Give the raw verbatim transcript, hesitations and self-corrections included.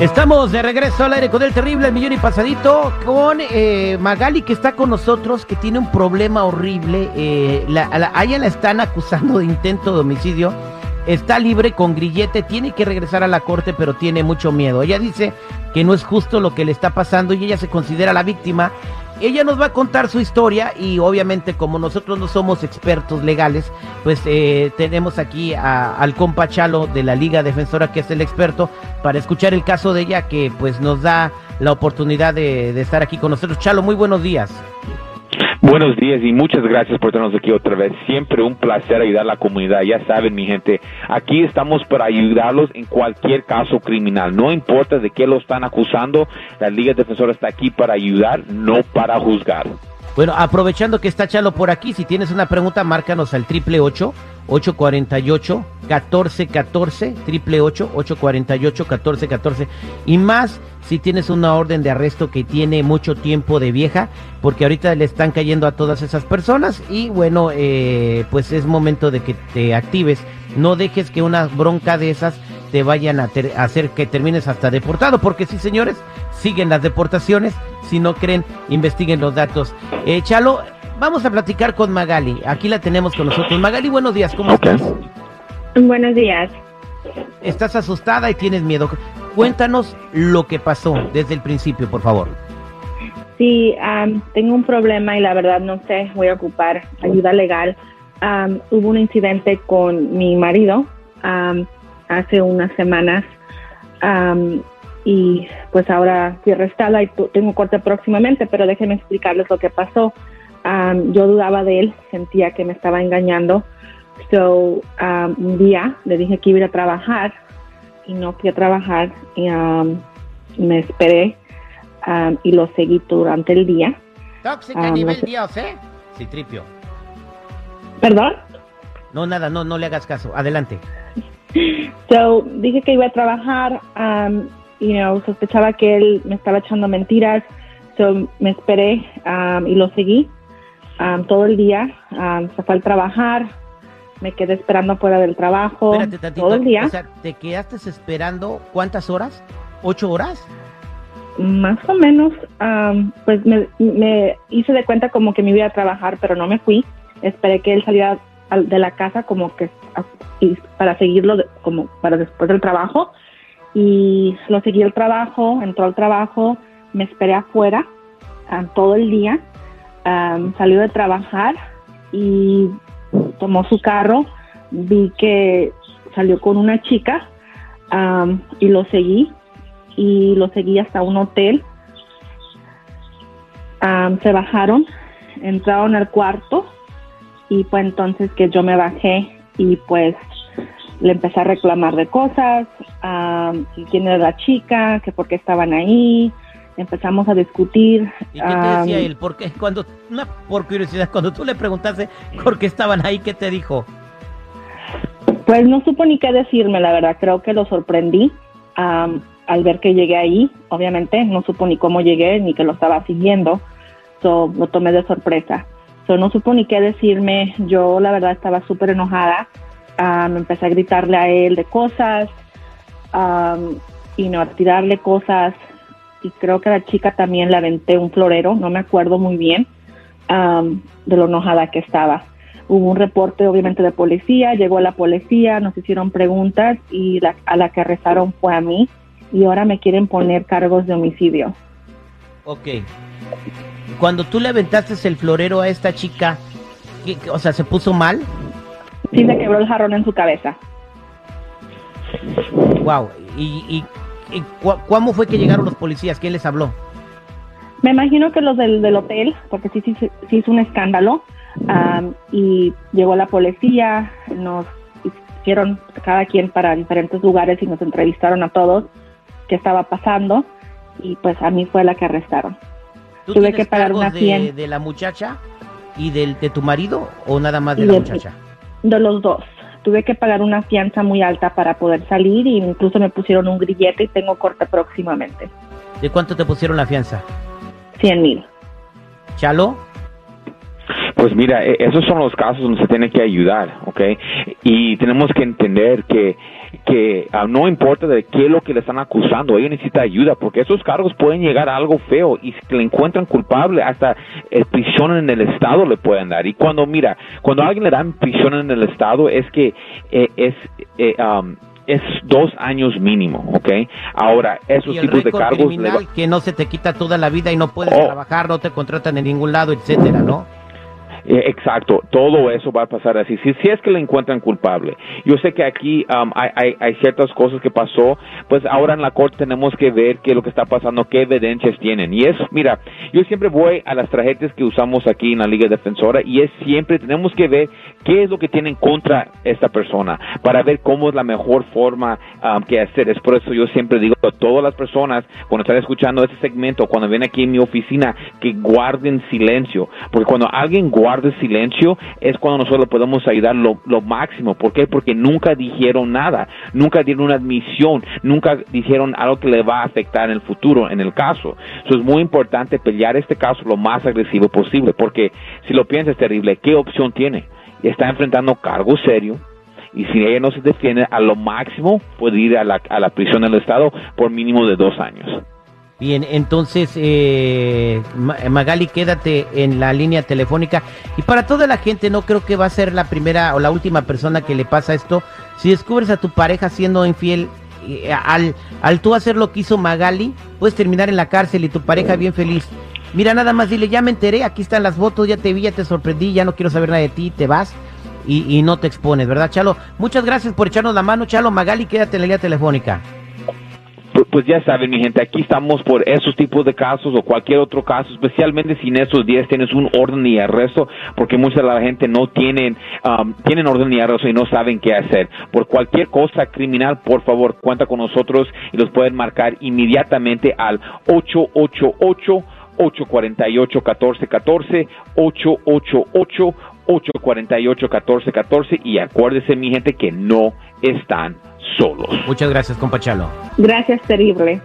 Estamos de regreso al aire con El Terrible, el millón y pasadito, con eh, Magali, que está con nosotros, que tiene un problema horrible. Eh, la, a, la, a ella la están acusando de intento de homicidio. Está libre con grillete, tiene que regresar a la corte, pero tiene mucho miedo. Ella dice que no es justo lo que le está pasando y ella se considera la víctima. Ella nos va a contar su historia y obviamente, como nosotros no somos expertos legales, pues eh, tenemos aquí a, al compa Chalo de la Liga Defensora, que es el experto, para escuchar el caso de ella, que pues nos da la oportunidad de, de estar aquí con nosotros. Chalo, muy buenos días. Buenos días y muchas gracias por tenernos aquí otra vez. Siempre un placer ayudar a la comunidad. Ya saben, mi gente, aquí estamos para ayudarlos en cualquier caso criminal. No importa de qué lo están acusando, la Liga Defensora está aquí para ayudar, no para juzgar. Bueno, aprovechando que está Chalo por aquí, si tienes una pregunta, márcanos al triple ocho, ocho cuarenta y ocho, catorce catorce, triple ocho, ocho cuarenta y ocho, catorce catorce, y más si tienes una orden de arresto que tiene mucho tiempo de vieja, porque ahorita le están cayendo a todas esas personas y bueno, eh, pues es momento de que te actives, no dejes que una bronca de esas te vayan a ter- hacer que termines hasta deportado, porque sí, señores, siguen las deportaciones. Si no creen, investiguen los datos. Eh, Chalo, vamos a platicar con Magali. Aquí la tenemos con nosotros. Magali, buenos días, ¿cómo okay. estás? Buenos días. Estás asustada y tienes miedo. Cuéntanos lo que pasó desde el principio, por favor. Sí, um, tengo un problema y la verdad no sé, voy a ocupar ayuda legal. Um, hubo un incidente con mi marido um, hace unas semanas. Um, Y pues ahora fui arrestada y tengo corte próximamente, pero déjenme explicarles lo que pasó. Um, yo dudaba de él, sentía que me estaba engañando. So, um, un día le dije que iba a ir a trabajar y no fui a trabajar. Y, um, me esperé um, y lo seguí durante el día. Tóxica um, a nivel no... Dios, ¿eh? Sí, tripio. ¿Perdón? No, nada, no, no le hagas caso. Adelante. So, dije que iba a trabajar. Um, You know, sospechaba que él me estaba echando mentiras, so me esperé um, y lo seguí um, todo el día. Um, se fue al trabajar, me quedé esperando fuera del trabajo. Espérate tantito, todo el día. O sea, ¿te quedaste esperando cuántas horas? ¿Ocho horas? Más o menos, um, pues me, me hice de cuenta como que me iba a trabajar, pero no me fui. Esperé que él saliera de la casa como que para seguirlo, como para después del trabajo. Y lo seguí al trabajo, entró al trabajo, me esperé afuera um, todo el día, um, salió de trabajar y tomó su carro, vi que salió con una chica um, y lo seguí, y lo seguí hasta un hotel, um, se bajaron, entraron al cuarto y fue entonces que yo me bajé y pues le empecé a reclamar de cosas, um, quién era la chica, que por qué estaban ahí, empezamos a discutir. ¿Y qué te decía um, él? ¿Por qué? Cuando, no, por curiosidad, cuando tú le preguntaste por qué estaban ahí, ¿qué te dijo? Pues no supo ni qué decirme, la verdad, creo que lo sorprendí um, al ver que llegué ahí, obviamente, no supo ni cómo llegué, ni que lo estaba siguiendo, so, lo tomé de sorpresa, so, no supo ni qué decirme, yo la verdad estaba súper enojada. Um, empecé a gritarle a él de cosas um, y no a tirarle cosas y creo que a la chica también le aventé un florero, no me acuerdo muy bien um, de lo enojada que estaba. Hubo un reporte obviamente de policía, llegó la policía, nos hicieron preguntas y la, a la que arrestaron fue a mí y ahora me quieren poner cargos de homicidio. Ok, cuando tú le aventaste el florero a esta chica, ¿qué, qué, o sea, ¿se puso mal? Sí, le quebró el jarrón en su cabeza. Wow. ¿Y, y, y cu- cómo fue que llegaron los policías? ¿Quién les habló? Me imagino que los del, del hotel, porque sí, sí, sí hizo un escándalo. Um, y llegó la policía, nos hicieron cada quien para diferentes lugares y nos entrevistaron a todos qué estaba pasando. Y pues a mí fue la que arrestaron. ¿Tú Tuve que pagar una de, de la muchacha y del, de tu marido o nada más de y la de, muchacha? De los dos. Tuve que pagar una fianza muy alta para poder salir e incluso me pusieron un grillete y tengo corte próximamente. ¿De cuánto te pusieron la fianza? cien mil. ¿Chalo? Pues mira, esos son los casos donde se tiene que ayudar, ¿ok? Y tenemos que entender que, que ah, no importa de qué es lo que le están acusando, ella necesita ayuda, porque esos cargos pueden llegar a algo feo, y si le encuentran culpable, hasta eh, prisión en el Estado le pueden dar. Y cuando, mira, cuando a alguien le dan prisión en el Estado, es que eh, es... Eh, um, es dos años mínimo, ¿ok? Ahora, esos tipos de cargos... Y el récord criminal que no se te quita toda la vida y no puedes oh. trabajar, no te contratan en ningún lado, etcétera, ¿no? Exacto, todo eso va a pasar así, si, si es que le encuentran culpable. Yo sé que aquí um, hay, hay, hay ciertas cosas que pasó, pues ahora en la corte tenemos que ver qué es lo que está pasando, qué evidencias tienen. Y es, mira, yo siempre voy a las tarjetas que usamos aquí en la Liga Defensora, y es siempre, tenemos que ver qué es lo que tienen contra esta persona, para ver cómo es la mejor forma um, que hacer. Es por eso yo siempre digo a todas las personas, cuando están escuchando este segmento, cuando ven aquí en mi oficina, que guarden silencio, porque cuando alguien guarda de silencio es cuando nosotros podemos ayudar lo, lo máximo. ¿Por qué? Porque nunca dijeron nada, nunca dieron una admisión, nunca dijeron algo que le va a afectar en el futuro, en el caso. Eso es muy importante, pelear este caso lo más agresivo posible, porque si lo piensas, es terrible. ¿Qué opción tiene? Está enfrentando cargo serio, y si ella no se defiende, a lo máximo puede ir a la, a la prisión del Estado por mínimo de dos años. Bien, entonces, eh, Magali, quédate en la línea telefónica. Y para toda la gente, no creo que va a ser la primera o la última persona que le pasa esto. Si descubres a tu pareja siendo infiel, eh, al, al tú hacer lo que hizo Magali, puedes terminar en la cárcel y tu pareja bien feliz. Mira, nada más dile, ya me enteré, aquí están las fotos, ya te vi, ya te sorprendí, ya no quiero saber nada de ti, te vas y, y no te expones, ¿verdad, Chalo? Muchas gracias por echarnos la mano, Chalo. Magali, quédate en la línea telefónica. Pues ya saben, mi gente, aquí estamos por esos tipos de casos o cualquier otro caso, especialmente si en esos días tienes un orden de arresto, porque mucha de la gente no tienen, um, tienen orden de arresto y no saben qué hacer. Por cualquier cosa criminal, por favor, cuenta con nosotros y los pueden marcar inmediatamente al ocho ocho ocho, ocho cuatro ocho, uno cuatro uno cuatro, ocho ocho ocho, ocho cuatro ocho, uno cuatro uno cuatro, y acuérdense, mi gente, que no están solos. Muchas gracias, compa Chalo. Gracias, Terrible.